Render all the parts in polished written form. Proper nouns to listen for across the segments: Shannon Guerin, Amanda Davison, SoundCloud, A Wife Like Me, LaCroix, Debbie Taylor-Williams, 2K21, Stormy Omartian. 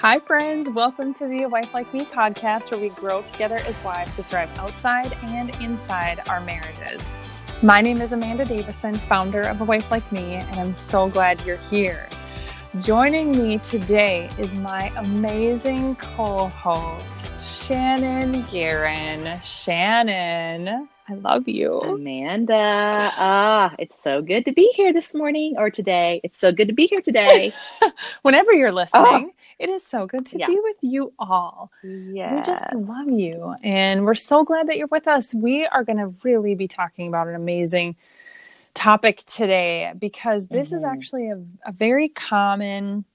Hi, friends. Welcome to the A Wife Like Me podcast, where we grow together as wives to thrive outside and inside our marriages. My name is Amanda Davison, founder of A Wife Like Me, and I'm so glad you're here. Joining me today is my amazing co-host, Shannon Guerin. Shannon, I love you. Amanda, it's so good to be here this morning or today. It's so good to be here today. Whenever you're listening, it is so good to be with you all. Yes. We just love you. And we're so glad that you're with us. We are going to really be talking about an amazing topic today, because this is actually a very common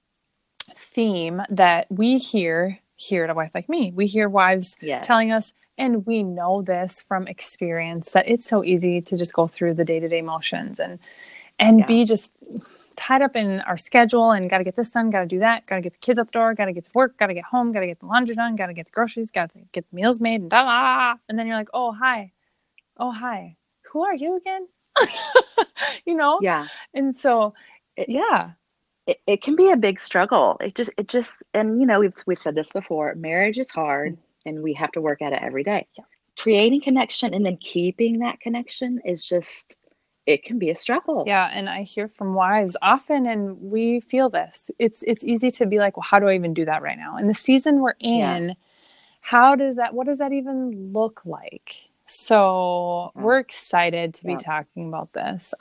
theme that we hear here at A Wife Like Me. We hear wives telling us, and we know this from experience, that it's so easy to just go through the day-to-day motions and be just tied up in our schedule and got to get this done, got to do that, got to get the kids out the door, got to get to work, got to get home, got to get the laundry done, got to get the groceries, got to get the meals made, and da-da. And then you're like, oh, hi. Who are you again? You know? Yeah. And so, It can be a big struggle. It just, and you know, we've said this before, marriage is hard. And we have to work at it every day. Yeah. Creating connection and then keeping that connection is just, it can be a struggle. Yeah. And I hear from wives often, and we feel this. It's easy to be like, well, how do I even do that right now? And the season we're in, what does that even look like? So we're excited to be talking about this.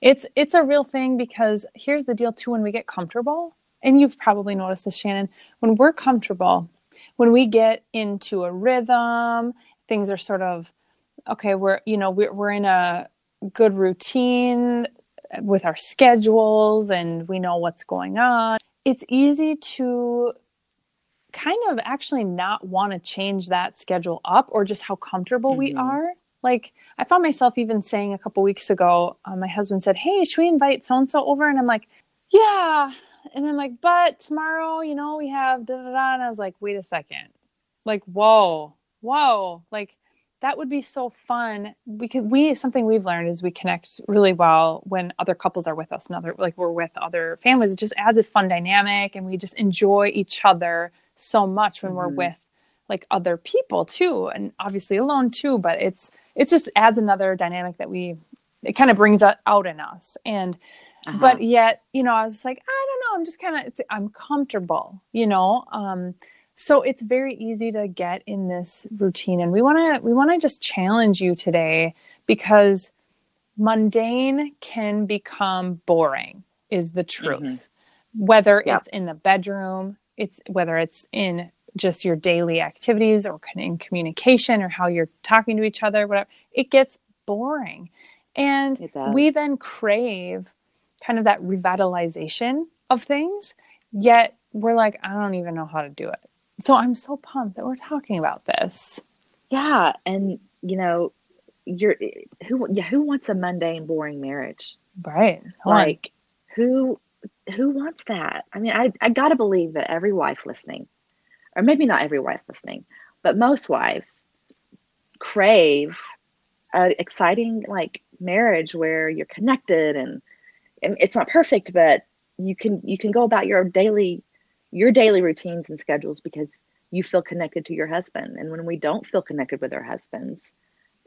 It's a real thing, because here's the deal too, when we get comfortable, and you've probably noticed this, Shannon, when we're comfortable, when we get into a rhythm, things are sort of, okay, we're in a good routine with our schedules and we know what's going on. It's easy to kind of actually not want to change that schedule up, or just how comfortable we are. Like, I found myself even saying a couple weeks ago, my husband said, hey, should we invite so-and-so over? And I'm like, yeah. And I'm like, but tomorrow, you know, we have da-da-da. And I was like, wait a second. Like, whoa. Like, that would be so fun. Something we've learned is we connect really well when other couples are with us, and we're with other families. It just adds a fun dynamic, and we just enjoy each other so much when we're with like other people too. And obviously alone too, but it just adds another dynamic that it kind of brings out in us. And, but yet, you know, I was like, I don't know. I'm just kind of, I'm comfortable, you know? So it's very easy to get in this routine, and we want to just challenge you today, because mundane can become boring is the truth. Whether it's in the bedroom, whether it's in just your daily activities, or in communication, or how you're talking to each other, whatever, it gets boring. And we then crave kind of that revitalization of things, yet we're like, I don't even know how to do it. So I'm so pumped that we're talking about this. Yeah. And you know, who wants a mundane, boring marriage? Right. Like who wants that? I mean, I gotta believe that every wife listening, or maybe not every wife listening, but most wives crave an exciting, like, marriage where you're connected, and it's not perfect, but you can go about your daily routines and schedules because you feel connected to your husband. And when we don't feel connected with our husbands,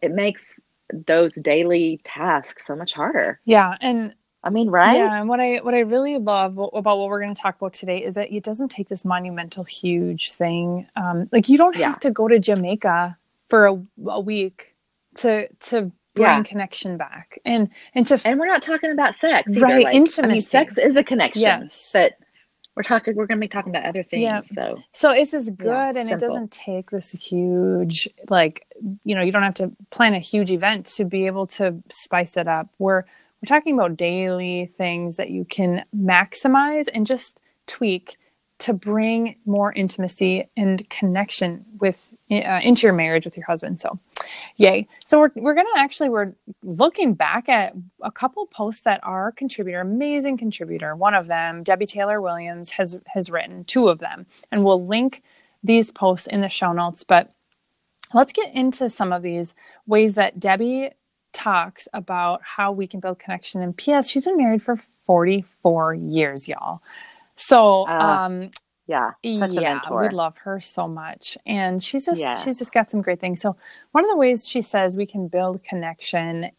it makes those daily tasks so much harder. Yeah. And I mean, right? Yeah. And what I really love about what we're going to talk about today is that it doesn't take this monumental, huge thing. Like, you don't have to go to Jamaica for a week to bring connection back. And we're not talking about sex either. Right. Like, intimacy. I mean, sex is a connection. Yes. But we're going to be talking about other things. Yeah. So it's as good, and simple. It doesn't take this huge, like, you know, you don't have to plan a huge event to be able to spice it up. We're talking about daily things that you can maximize and just tweak to bring more intimacy and connection into your marriage with your husband. So, yay. So we're looking back at a couple posts that our amazing contributor, one of them, Debbie Taylor-Williams, has written, two of them, and we'll link these posts in the show notes. But let's get into some of these ways that Debbie talks about how we can build connection. And P.S., she's been married for 44 years, y'all. So Yeah. Such a mentor. We love her so much. And she's just got some great things. So one of the ways she says we can build connection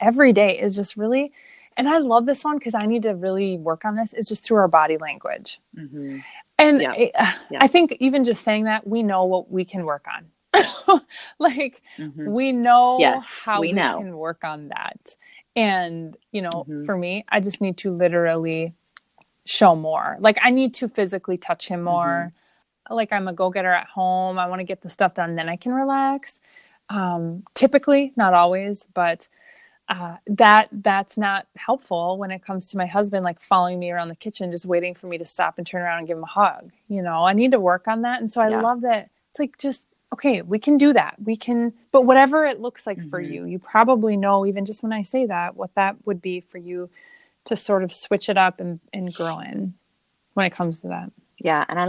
every day is just really, and I love this one because I need to really work on this, is just through our body language. Mm-hmm. And I think even just saying that, we know what we can work on. Like we know how we can work on that. And, you know, for me, I just need to literally show more. Like I need to physically touch him more. Like I'm a go-getter at home. I want to get the stuff done. Then I can relax. Typically, not always, but that's not helpful when it comes to my husband, like following me around the kitchen, just waiting for me to stop and turn around and give him a hug. You know, I need to work on that. And so I love that. It's like, just, okay, we can do that. We can, but whatever it looks like for you, you probably know, even just when I say that, what that would be for you to sort of switch it up and grow in when it comes to that. Yeah. And I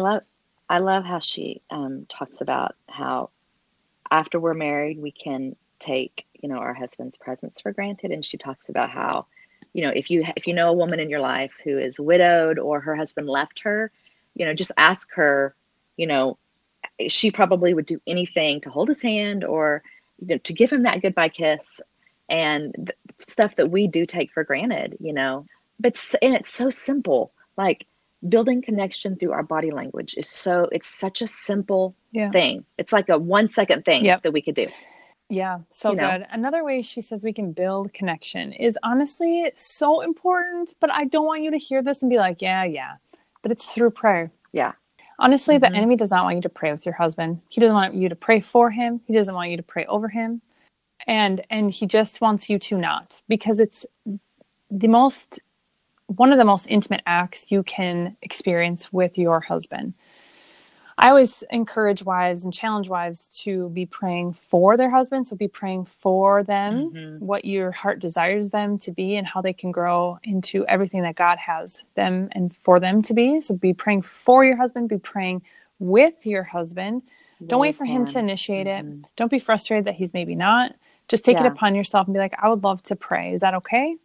love how she talks about how after we're married, we can take, you know, our husband's presence for granted. And she talks about how, you know, if you know a woman in your life who is widowed or her husband left her, you know, just ask her, you know, she probably would do anything to hold his hand or, you know, to give him that goodbye kiss and stuff that we do take for granted, you know, and it's so simple, like building connection through our body language is so, it's such a simple thing. It's like a 1 second thing that we could do. Yeah. So you good. Know? Another way she says we can build connection is honestly so important, but I don't want you to hear this and be like, but it's through prayer. Yeah. Honestly, the enemy does not want you to pray with your husband. He doesn't want you to pray for him. He doesn't want you to pray over him. And he just wants you to not, because it's one of the most intimate acts you can experience with your husband. I always encourage wives and challenge wives to be praying for their husbands. So be praying for them, what your heart desires them to be and how they can grow into everything that God has them and for them to be. So be praying for your husband, be praying with your husband. Don't wait for him to initiate it. Don't be frustrated that he's maybe not. Just take it upon yourself and be like, I would love to pray. Is that okay?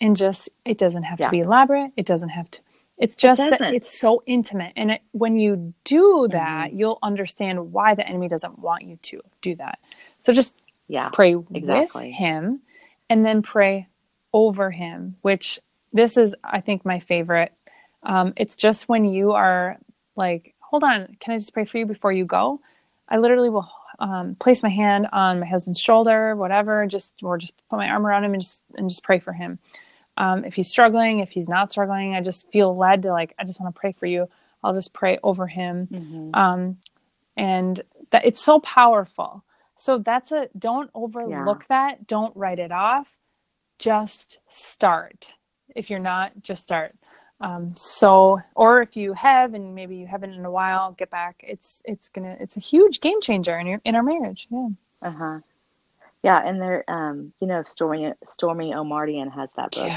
And just, it doesn't have to be elaborate. It doesn't have to. It's just that it's so intimate. And when you do that, you'll understand why the enemy doesn't want you to do that. So just pray with him and then pray over him, which this is, I think, my favorite. It's just when you are like, hold on, can I just pray for you before you go? I literally will place my hand on my husband's shoulder, whatever, or just put my arm around him and just pray for him. If he's struggling, if he's not struggling, I just feel led to I just want to pray for you. I'll just pray over him. And that it's so powerful. So don't overlook that. Don't write it off. Just start. If you're not, just start. Or if you have, and maybe you haven't in a while, get back. It's a huge game changer in our marriage. Yeah. Uh-huh. Yeah, and there, you know, Stormy Omartian has that book,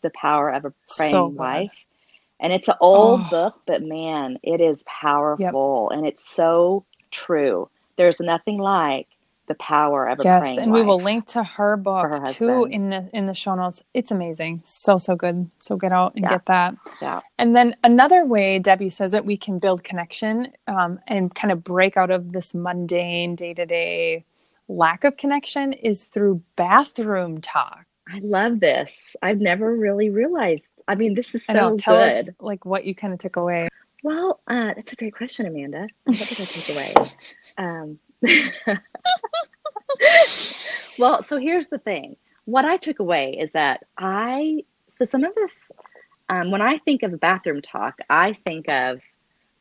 The Power of a Praying Wife, and it's an old book, but man, it is powerful, and it's so true. There's nothing like the power of a praying wife. Yes, and we will link to her book her too in the show notes. It's amazing, so good. So get out and get that. Yeah, and then another way Debbie says that we can build connection and kind of break out of this mundane day to day. Lack of connection is through bathroom talk. I love this. I've never really realized. I mean, this is so tell good. Us, what you kind of took away. Well, that's a great question, Amanda. What did I take away? Well, so here's the thing. What I took away is that some of this, when I think of bathroom talk, I think of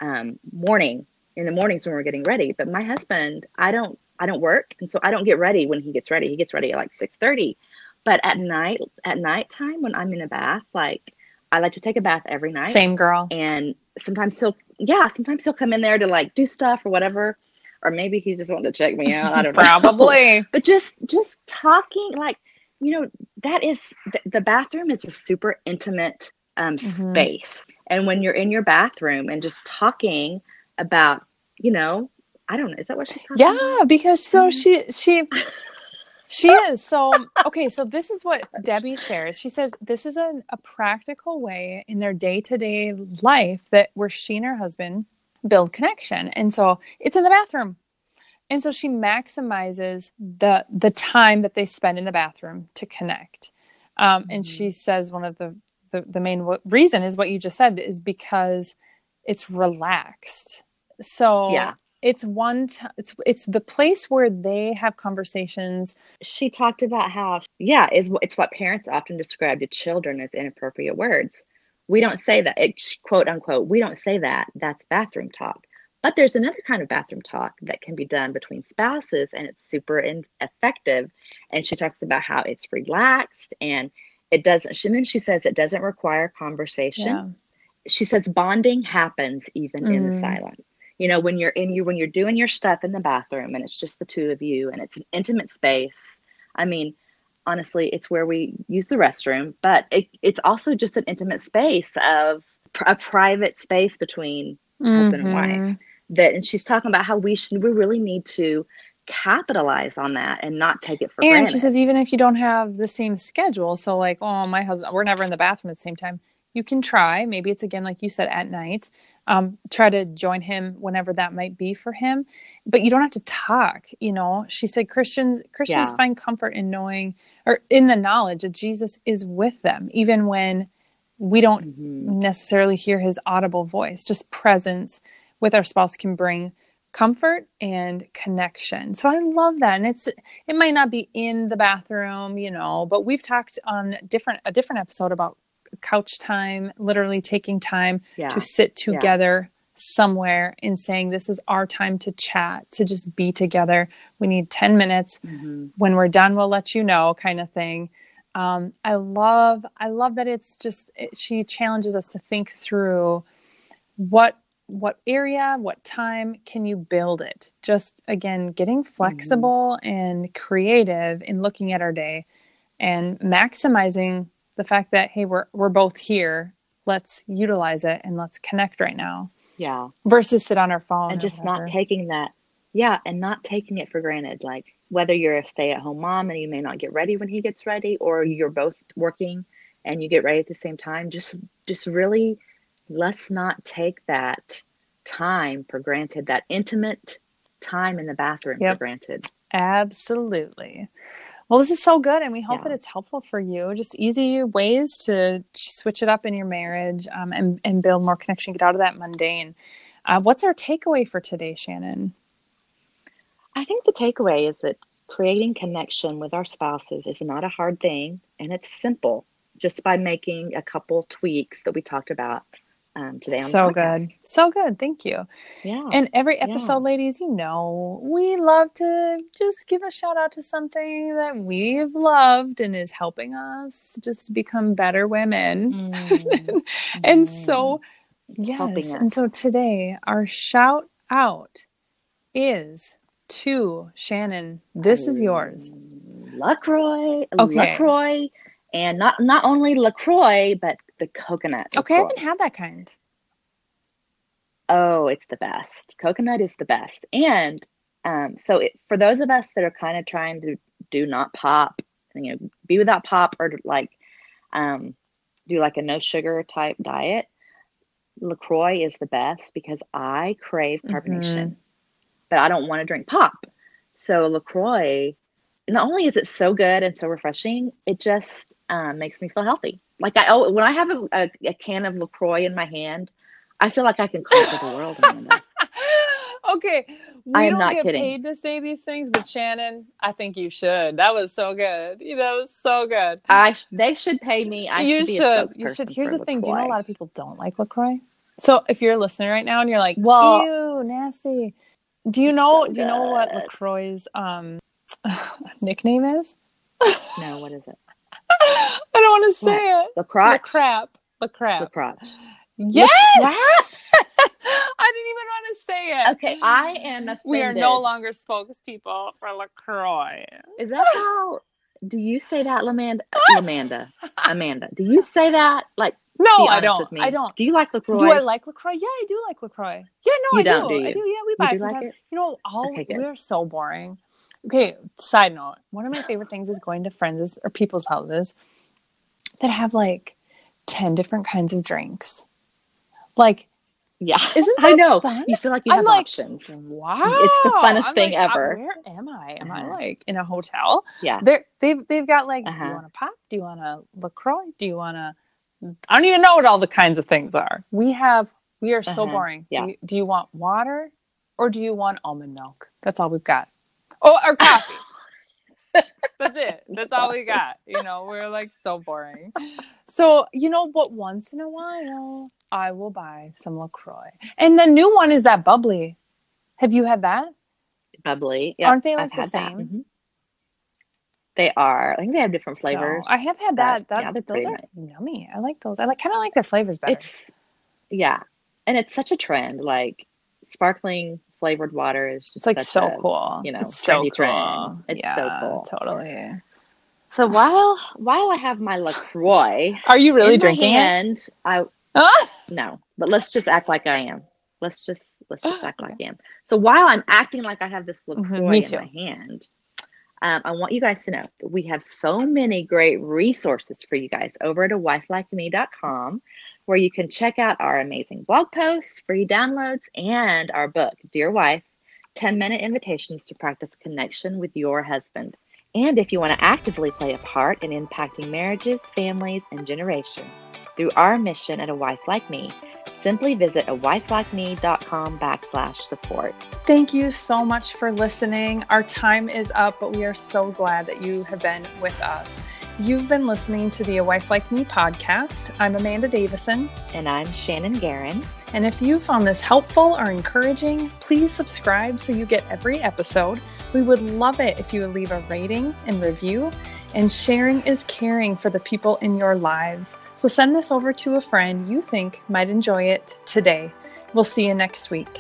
in the mornings when we're getting ready. But my husband, I don't work. And so I don't get ready when he gets ready. He gets ready at 6:30, but at nighttime when I'm in a bath, I like to take a bath every night. Same girl. And sometimes he'll come in there to do stuff or whatever, or maybe he's just wanting to check me out. I don't know. Probably. But just talking, that is the bathroom is a super intimate space. And when you're in your bathroom and just talking about, I don't know. Is that what she's talking about? Yeah, because so she She is. So, okay, so this is what Debbie shares. She says this is a practical way in their day-to-day life that where she and her husband build connection. And so it's in the bathroom. And so she maximizes the time that they spend in the bathroom to connect. And she says one of the main reason is what you just said, is because it's relaxed. So yeah. It's it's the place where they have conversations. She talked about how, it's what parents often describe to children as inappropriate words. We don't say that, it's quote unquote, we don't say that, that's bathroom talk. But there's another kind of bathroom talk that can be done between spouses, and it's super effective. And she talks about how it's relaxed and it doesn't, and then she says it doesn't require conversation. Yeah. She says bonding happens even in the silence. You know, when you're doing your stuff in the bathroom and it's just the two of you and it's an intimate space. I mean, honestly, it's where we use the restroom, but it's also just an intimate space of a private space between husband and wife. And she's talking about how we really need to capitalize on that and not take it for granted. And she says, even if you don't have the same schedule, so like, oh, my husband, we're never in the bathroom at the same time. You can try, maybe it's again, like you said, at night, try to join him whenever that might be for him, but you don't have to talk. You know, she said, Christians find comfort in knowing, or in the knowledge that Jesus is with them, even when we don't necessarily hear his audible voice. Just presence with our spouse can bring comfort and connection. So I love that. And it might not be in the bathroom, you know, but we've talked on a different episode about couch time, literally taking time to sit together somewhere and saying, this is our time to chat, to just be together. We need 10 minutes. When we're done, we'll let you know, kind of thing. I love that. It's just, she challenges us to think through what area, what time can you build it? Just again, getting flexible and creative in looking at our day and maximizing the fact that, hey, we're both here, let's utilize it and let's connect right now. Yeah. Versus sit on our phone. And just not taking that. Yeah. And not taking it for granted. Like whether you're a stay-at-home mom and you may not get ready when he gets ready, or you're both working and you get ready at the same time, just really, let's not take that time for granted, that intimate time in the bathroom for granted. Absolutely. Well, this is so good, and we hope that it's helpful for you. Just easy ways to switch it up in your marriage and build more connection, get out of that mundane. What's our takeaway for today, Shannon? I think the takeaway is that creating connection with our spouses is not a hard thing, and it's simple just by making a couple tweaks that we talked about today on the podcast. So good. Thank you. Yeah. And every episode, ladies, you know, we love to just give a shout out to something that we've loved and is helping us just become better women. And so, yes. And so today our shout out is to Shannon. This is yours. LaCroix. Okay. LaCroix. And not only LaCroix, but the coconut. Okay, LaCroix. I haven't had that kind. Oh, it's the best. Coconut is the best. And for those of us that are kind of trying to do not pop, you know, be without pop, or like do like a no sugar type diet, LaCroix is the best because I crave carbonation, but I don't want to drink pop. So LaCroix, not only is it so good and so refreshing, it just makes me feel healthy. Like when I have a can of LaCroix in my hand, I feel like I can conquer the world. Okay. I don't get paid to say these things, but Shannon, I think you should. That was so good. That was so good. They should pay me. You should. Here's the thing. Do you know a lot of people don't like LaCroix? So if you're a listener right now and you're like, ew, nasty. Do you know what LaCroix's nickname is? No, what is it? I don't want to say it. LaCroix. Yes! I didn't even want to say it. Okay, I am offended. We are no longer spokespeople for LaCroix. Is that how... Do you say that, Amanda? Do you say that? Like, no, I don't. With me. I don't. Do you like LaCroix? Do I like LaCroix? Yeah, I do like LaCroix. Yeah, no, I do. I do. Yeah, we buy it. You know, we are so boring. Okay, side note. One of my favorite things is going to friends' or people's houses that have like 10 different kinds of drinks. Like, yeah, isn't that I know. Fun? You feel like you have options. Wow. It's the funnest thing ever. Where am I? Am I like in a hotel? Yeah. They've got like, do you want a pop? Do you want a LaCroix? Do you want a, I don't even know what all the kinds of things are. We are so boring. Yeah. Do you want water or do you want almond milk? That's all we've got. Oh, or coffee. That's it. That's all we got. You know, we're like so boring. So, you know, but once in a while, I will buy some LaCroix. And the new one is that bubbly. Have you had that? Bubbly. Yep. Aren't they like the same? Mm-hmm. They are. I think they have different flavors. So, I have had that. Those are yummy. I like those. I like kind of like their flavors better. Yeah. And it's such a trend. Like sparkling flavored water is just like so cool. You know, it's so cool. Trend. It's so cool. Totally. So while I have my LaCroix, are you really drinking it? No, but let's just act like I am. Let's just act like I am. So while I'm acting like I have this LaCroix in my hand, I want you guys to know that we have so many great resources for you guys over at awifelikeme.com, where you can check out our amazing blog posts, free downloads, and our book, Dear Wife, 10-Minute Invitations to Practice Connection with Your Husband. And if you want to actively play a part in impacting marriages, families, and generations through our mission at A Wife Like Me, simply visit awifelikeme.com/support. Thank you so much for listening. Our time is up, but we are so glad that you have been with us. You've been listening to the A Wife Like Me podcast. I'm Amanda Davison. And I'm Shannon Guerin. And if you found this helpful or encouraging, please subscribe so you get every episode. We would love it if you would leave a rating and review. And sharing is caring for the people in your lives. So send this over to a friend you think might enjoy it today. We'll see you next week.